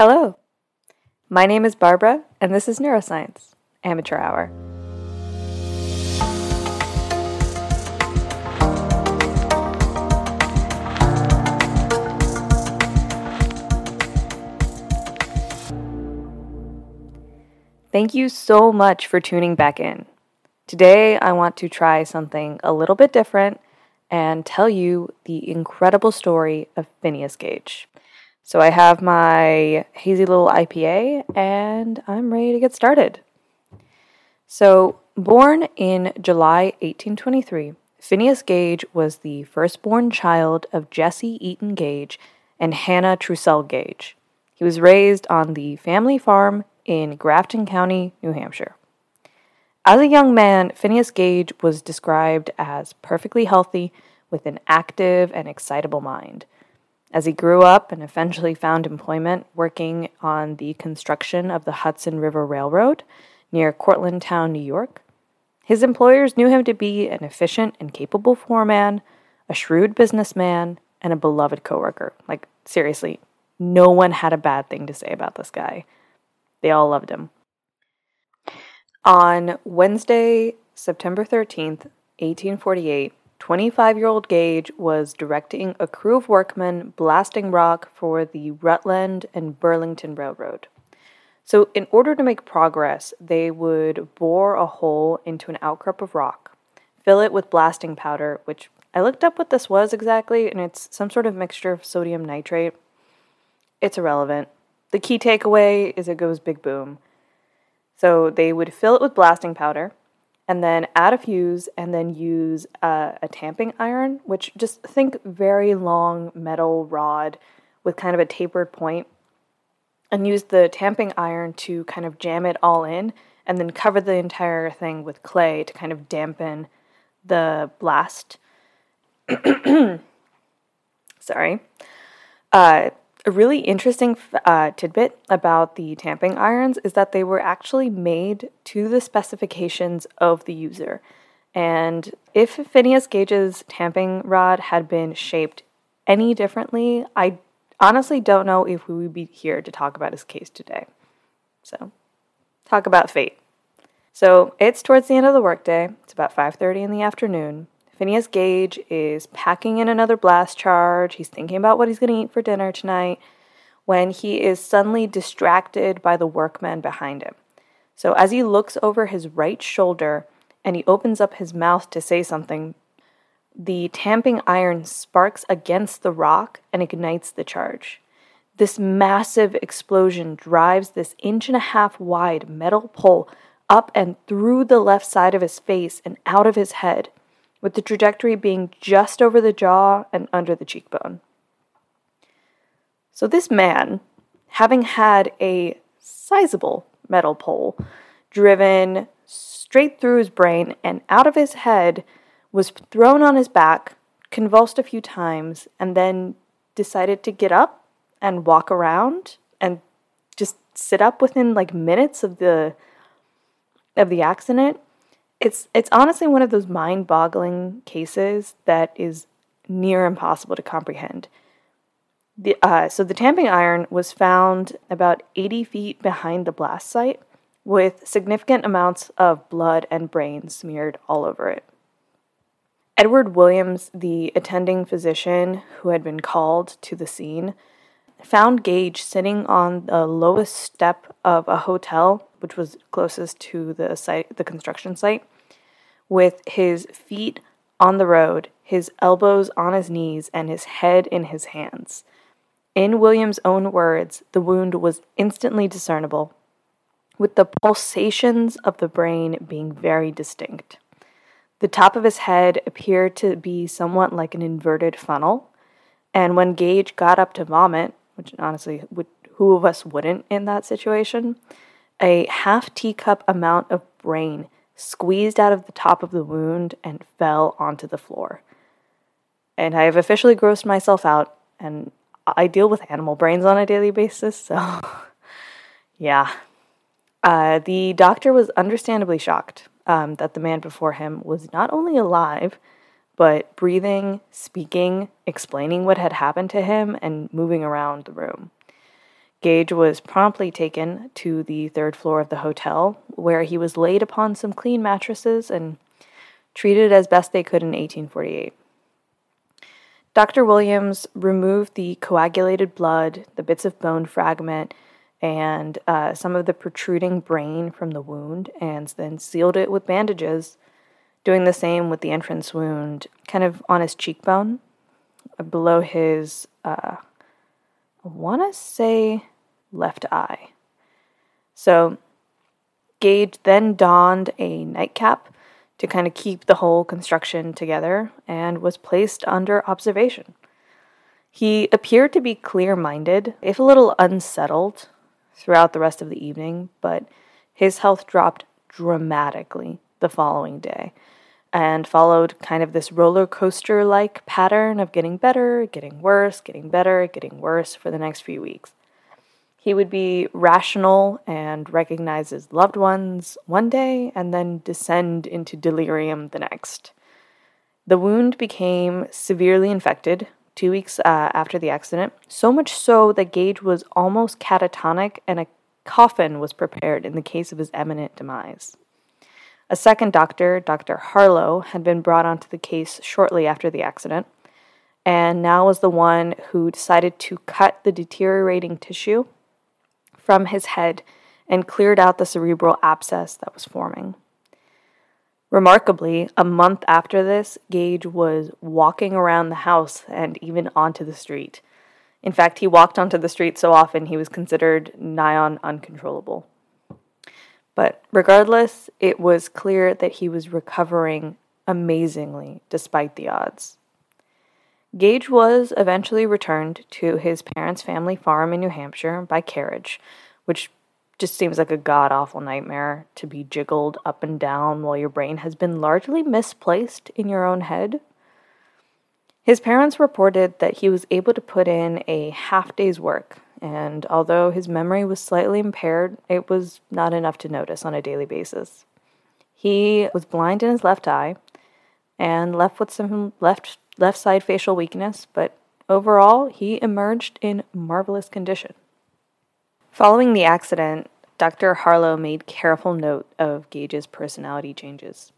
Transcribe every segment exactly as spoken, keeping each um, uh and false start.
Hello, my name is Barbara, and this is Neuroscience Amateur Hour. Thank you so much for tuning back in. Today, I want to try something a little bit different and tell you the incredible story of Phineas Gage. So I have my hazy little I P A, and I'm ready to get started. So, born in July eighteen twenty-three, Phineas Gage was the firstborn child of Jesse Eaton Gage and Hannah Trussell Gage. He was raised on the family farm in Grafton County, New Hampshire. As a young man, Phineas Gage was described as perfectly healthy with an active and excitable mind. As he grew up and eventually found employment working on the construction of the Hudson River Railroad near Cortlandtown, New York, his employers knew him to be an efficient and capable foreman, a shrewd businessman, and a beloved coworker. Like, seriously, no one had a bad thing to say about this guy. They all loved him. On Wednesday, September thirteenth, eighteen forty-eight, twenty-five-year-old Gage was directing a crew of workmen blasting rock for the Rutland and Burlington Railroad. So in order to make progress, they would bore a hole into an outcrop of rock, fill it with blasting powder, which I looked up what this was exactly, and it's some sort of mixture of sodium nitrate. It's irrelevant. The key takeaway is it goes big boom. So they would fill it with blasting powder, and then add a fuse, and then use uh, a tamping iron, which, just think very long metal rod with kind of a tapered point, and use the tamping iron to kind of jam it all in, and then cover the entire thing with clay to kind of dampen the blast. Sorry. Uh, A really interesting uh, tidbit about the tamping irons is that they were actually made to the specifications of the user. And if Phineas Gage's tamping rod had been shaped any differently, I honestly don't know if we would be here to talk about his case today. So, talk about fate. So, it's towards the end of the workday. It's about five thirty in the afternoon. Phineas Gage is packing in another blast charge. He's thinking about what he's going to eat for dinner tonight when he is suddenly distracted by the workmen behind him. So as he looks over his right shoulder and he opens up his mouth to say something, the tamping iron sparks against the rock and ignites the charge. This massive explosion drives this inch and a half wide metal pole up and through the left side of his face and out of his head, with the trajectory being just over the jaw and under the cheekbone. So this man, having had a sizable metal pole driven straight through his brain and out of his head, was thrown on his back, convulsed a few times, and then decided to get up and walk around and just sit up within like minutes of the of the accident. It's it's honestly one of those mind-boggling cases that is near impossible to comprehend. The, uh, so the tamping iron was found about eighty feet behind the blast site, with significant amounts of blood and brain smeared all over it. Edward Williams, the attending physician who had been called to the scene, found Gage sitting on the lowest step of a hotel, which was closest to the site, the construction site, with his feet on the road, his elbows on his knees, and his head in his hands. In Williams' own words, the wound was instantly discernible, with the pulsations of the brain being very distinct. The top of his head appeared to be somewhat like an inverted funnel, and when Gage got up to vomit, which honestly, would, who of us wouldn't in that situation? A half teacup amount of brain squeezed out of the top of the wound and fell onto the floor. And I have officially grossed myself out, and I deal with animal brains on a daily basis, so yeah. Uh, the doctor was understandably shocked um, that the man before him was not only alive, but breathing, speaking, explaining what had happened to him, and moving around the room. Gage was promptly taken to the third floor of the hotel, where he was laid upon some clean mattresses and treated as best they could in eighteen forty-eight. Doctor Williams removed the coagulated blood, the bits of bone fragment, and uh, some of the protruding brain from the wound, and then sealed it with bandages, doing the same with the entrance wound, kind of on his cheekbone, below his, uh, I want to say, left eye. So Gage then donned a nightcap to kind of keep the whole construction together, and was placed under observation. He appeared to be clear-minded, if a little unsettled, throughout the rest of the evening, but his health dropped dramatically the following day, and followed kind of this roller coaster-like pattern of getting better, getting worse, getting better, getting worse for the next few weeks. He would be rational and recognize his loved ones one day and then descend into delirium the next. The wound became severely infected two weeks uh, after the accident, so much so that Gage was almost catatonic and a coffin was prepared in the case of his imminent demise. A second doctor, Doctor Harlow, had been brought onto the case shortly after the accident, and now was the one who decided to cut the deteriorating tissue from his head and cleared out the cerebral abscess that was forming. Remarkably, a month after this, Gage was walking around the house and even onto the street. In fact, he walked onto the street so often he was considered nigh on uncontrollable. But regardless, it was clear that he was recovering amazingly despite the odds. Gage was eventually returned to his parents' family farm in New Hampshire by carriage, which just seems like a god-awful nightmare to be jiggled up and down while your brain has been largely misplaced in your own head. His parents reported that he was able to put in a half day's work, and although his memory was slightly impaired, it was not enough to notice on a daily basis. He was blind in his left eye and left with some left left side facial weakness, but overall, he emerged in marvelous condition. Following the accident, Doctor Harlow made careful note of Gage's personality changes.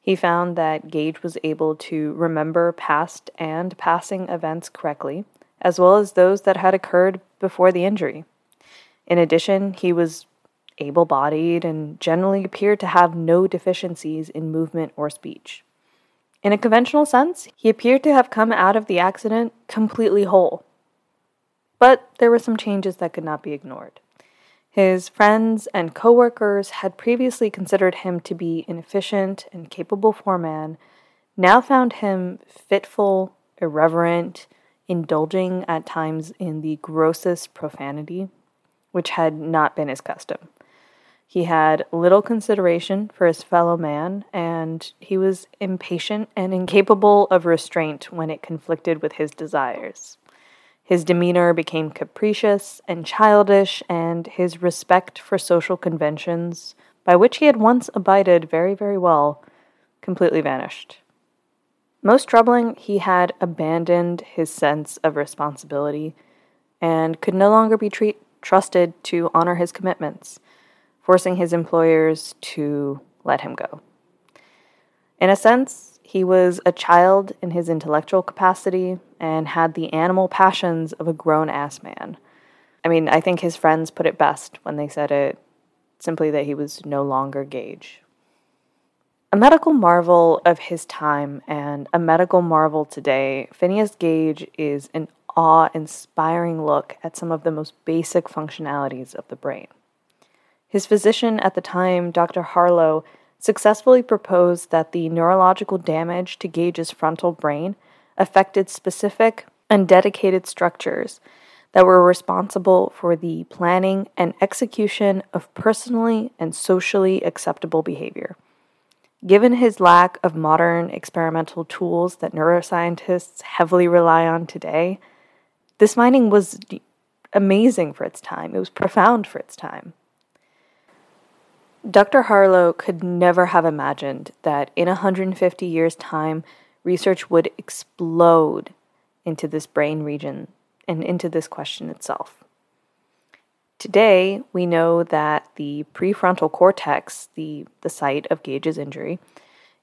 He found that Gage was able to remember past and passing events correctly, as well as those that had occurred before the injury. In addition, he was able-bodied and generally appeared to have no deficiencies in movement or speech. In a conventional sense, he appeared to have come out of the accident completely whole. But there were some changes that could not be ignored. His friends and co-workers had previously considered him to be an efficient and capable foreman, now found him fitful, irreverent, indulging at times in the grossest profanity, which had not been his custom. He had little consideration for his fellow man, and he was impatient and incapable of restraint when it conflicted with his desires. His demeanor became capricious and childish, and his respect for social conventions, by which he had once abided very, very well, completely vanished. Most troubling, he had abandoned his sense of responsibility and could no longer be treat- trusted to honor his commitments, forcing his employers to let him go. In a sense, he was a child in his intellectual capacity and had the animal passions of a grown-ass man. I mean, I think his friends put it best when they said it, simply that he was no longer Gage. A medical marvel of his time and a medical marvel today, Phineas Gage is an awe-inspiring look at some of the most basic functionalities of the brain. His physician at the time, Doctor Harlow, successfully proposed that the neurological damage to Gage's frontal brain affected specific and dedicated structures that were responsible for the planning and execution of personally and socially acceptable behavior. Given his lack of modern experimental tools that neuroscientists heavily rely on today, this finding was amazing for its time. It was profound for its time. Doctor Harlow could never have imagined that in one hundred fifty years' time, research would explode into this brain region and into this question itself. Today, we know that the prefrontal cortex, the, the site of Gage's injury,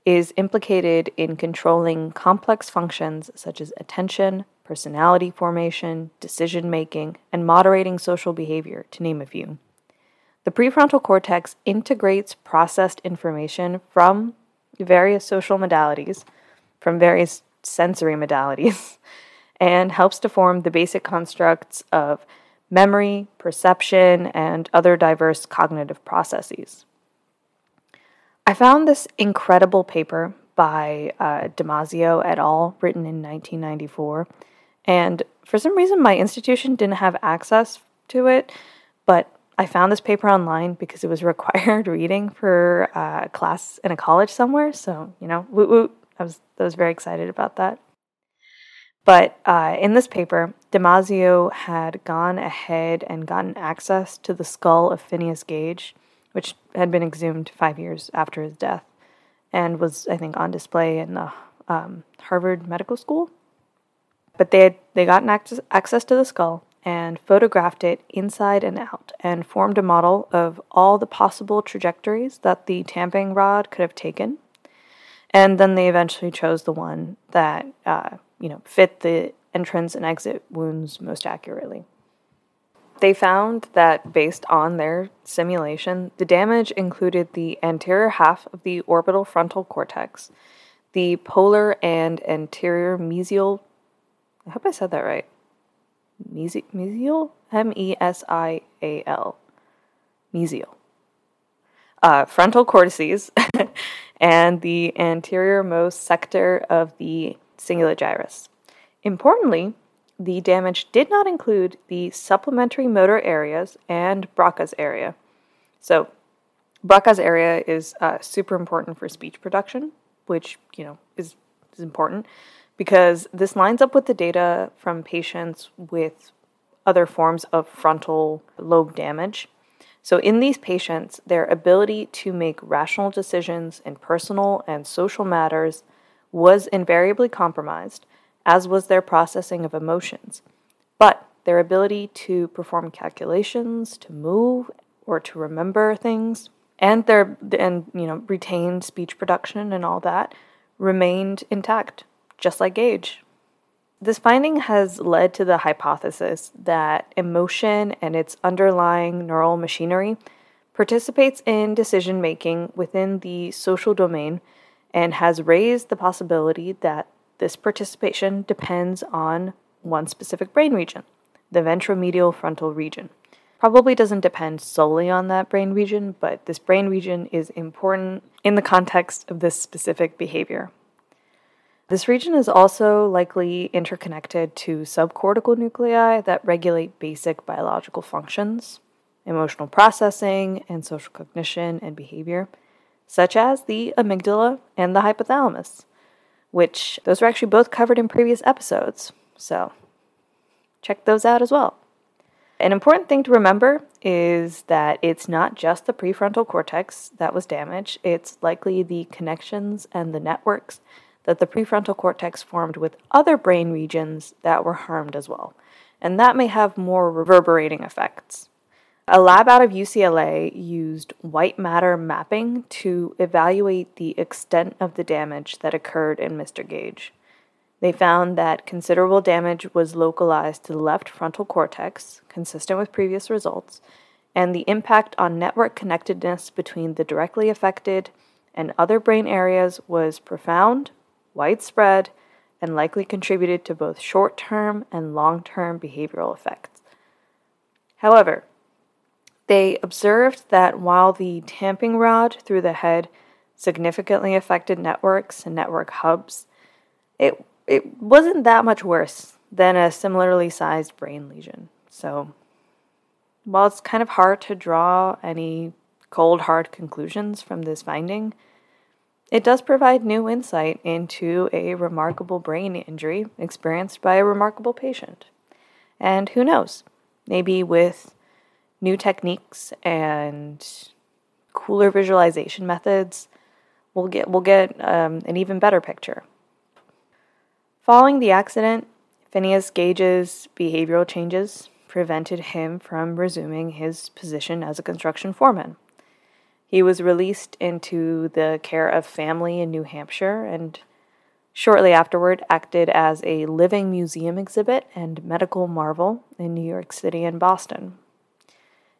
is implicated in controlling complex functions such as attention, personality formation, decision-making, and moderating social behavior, to name a few. The prefrontal cortex integrates processed information from various social modalities, from various sensory modalities, and helps to form the basic constructs of memory, perception, and other diverse cognitive processes. I found this incredible paper by uh, Damasio et al., written in nineteen ninety-four, and for some reason my institution didn't have access to it, but I found this paper online because it was required reading for uh, a class in a college somewhere, so, you know, woot woot, I was, I was very excited about that. But uh, in this paper, Damasio had gone ahead and gotten access to the skull of Phineas Gage, which had been exhumed five years after his death and was, I think, on display in the um, Harvard Medical School. But they had, they got access, access to the skull and photographed it inside and out and formed a model of all the possible trajectories that the tamping rod could have taken. And then they eventually chose the one that uh, you know fit the entrance and exit wounds most accurately. They found that based on their simulation, the damage included the anterior half of the orbital frontal cortex, the polar and anterior mesial, I hope I said that right, Mesi- mesial? M E S I A L, mesial, uh, frontal cortices, and the anteriormost sector of the cingulate gyrus. Importantly, the damage did not include the supplementary motor areas and Broca's area. So Broca's area is uh, super important for speech production, which, you know, is, is important because this lines up with the data from patients with other forms of frontal lobe damage. So in these patients, their ability to make rational decisions in personal and social matters was invariably compromised, as was their processing of emotions. But their ability to perform calculations, to move, or to remember things, and their and you know retained speech production and all that remained intact, just like Gage. This finding has led to the hypothesis that emotion and its underlying neural machinery participates in decision-making within the social domain and has raised the possibility that this participation depends on one specific brain region, the ventromedial frontal region. Probably doesn't depend solely on that brain region, but this brain region is important in the context of this specific behavior. This region is also likely interconnected to subcortical nuclei that regulate basic biological functions, emotional processing, and social cognition and behavior, such as the amygdala and the hypothalamus, which those are actually both covered in previous episodes, so check those out as well. An important thing to remember is that it's not just the prefrontal cortex that was damaged, it's likely the connections and the networks that the prefrontal cortex formed with other brain regions that were harmed as well, and that may have more reverberating effects. A lab out of U C L A used white matter mapping to evaluate the extent of the damage that occurred in Mister Gage. They found that considerable damage was localized to the left frontal cortex, consistent with previous results, and the impact on network connectedness between the directly affected and other brain areas was profound, widespread, and likely contributed to both short-term and long-term behavioral effects. However, they observed that while the tamping rod through the head significantly affected networks and network hubs, it it wasn't that much worse than a similarly sized brain lesion. So while it's kind of hard to draw any cold, hard conclusions from this finding, it does provide new insight into a remarkable brain injury experienced by a remarkable patient. And who knows, maybe with new techniques and cooler visualization methods, we'll get we'll get um, an even better picture. Following the accident, Phineas Gage's behavioral changes prevented him from resuming his position as a construction foreman. He was released into the care of family in New Hampshire and shortly afterward acted as a living museum exhibit and medical marvel in New York City and Boston.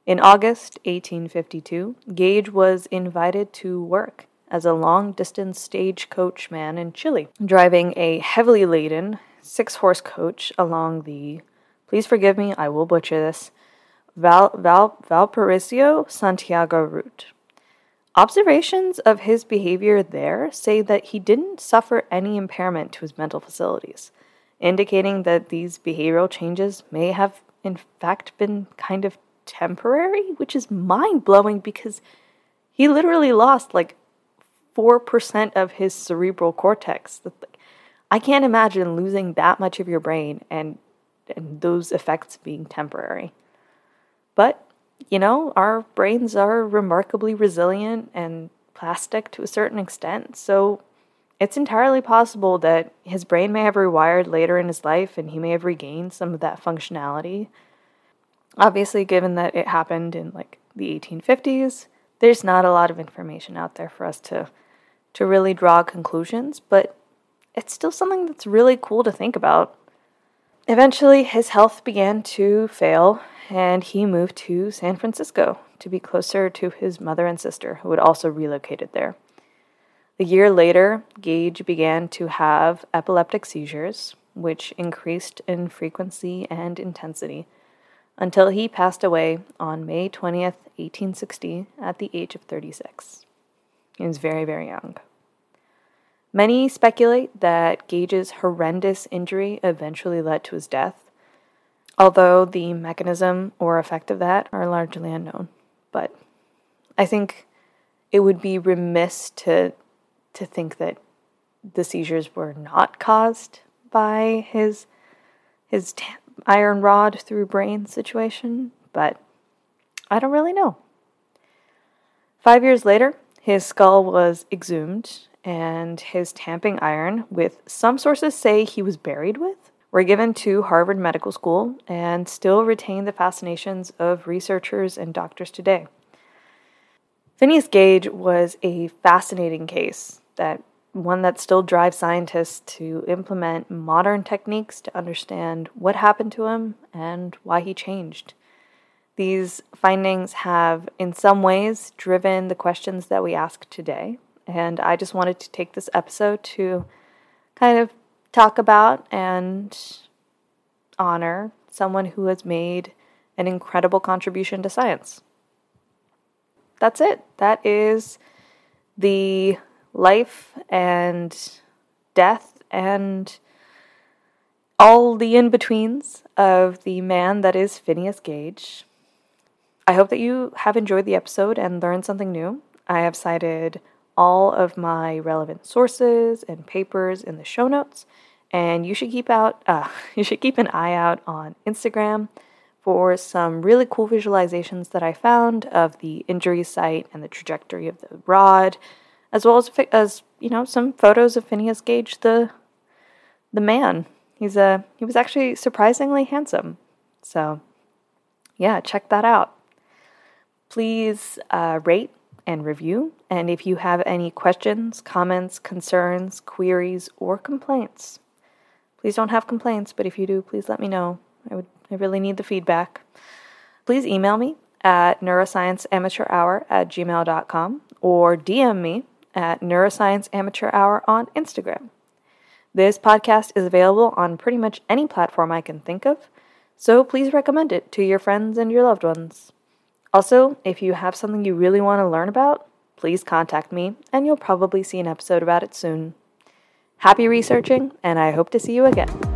In August eighteen fifty-two, Gage was invited to work as a long-distance stagecoach man in Chile, driving a heavily laden six-horse coach along the, please forgive me, I will butcher this, Val, Val, Valparaiso-Santiago route. Observations of his behavior there say that he didn't suffer any impairment to his mental facilities, indicating that these behavioral changes may have, in fact, been kind of temporary, which is mind-blowing because he literally lost like four percent of his cerebral cortex. I can't imagine losing that much of your brain and, and those effects being temporary. But, you know, our brains are remarkably resilient and plastic to a certain extent, so it's entirely possible that his brain may have rewired later in his life and he may have regained some of that functionality. Obviously, given that it happened in, like, the eighteen fifties, there's not a lot of information out there for us to, to really draw conclusions, but it's still something that's really cool to think about. Eventually, his health began to fail, and he moved to San Francisco to be closer to his mother and sister, who had also relocated there. A year later, Gage began to have epileptic seizures, which increased in frequency and intensity, until he passed away on May twentieth, eighteen sixty, at the age of thirty-six. He was very, very young. Many speculate that Gage's horrendous injury eventually led to his death, although the mechanism or effect of that are largely unknown. But I think it would be remiss to to think that the seizures were not caused by his his t- iron rod through brain situation, but I don't really know. Five years later, his skull was exhumed, and his tamping iron, with some sources say he was buried with, were given to Harvard Medical School and still retain the fascinations of researchers and doctors today. Phineas Gage was a fascinating case, that one that still drives scientists to implement modern techniques to understand what happened to him and why he changed. These findings have, in some ways, driven the questions that we ask today, and I just wanted to take this episode to kind of talk about and honor someone who has made an incredible contribution to science. That's it. That is the life and death and all the in-betweens of the man that is Phineas Gage. I hope that you have enjoyed the episode and learned something new. I have cited all of my relevant sources and papers in the show notes, and you should keep out uh, you should keep an eye out on Instagram for some really cool visualizations that I found of the injury site and the trajectory of the rod, as well as as you know some photos of Phineas Gage, the the man. He's a he was actually surprisingly handsome, so yeah, check that out. Please uh, rate and review, and if you have any questions, comments, concerns, queries, or complaints, please don't have complaints, but if you do, please let me know. I would, I really need the feedback. Please email me at neuroscienceamateurhour at gmail dot com or D M me at neuroscienceamateurhour on Instagram. This podcast is available on pretty much any platform I can think of, so please recommend it to your friends and your loved ones. Also, if you have something you really want to learn about, please contact me, and you'll probably see an episode about it soon. Happy researching, and I hope to see you again.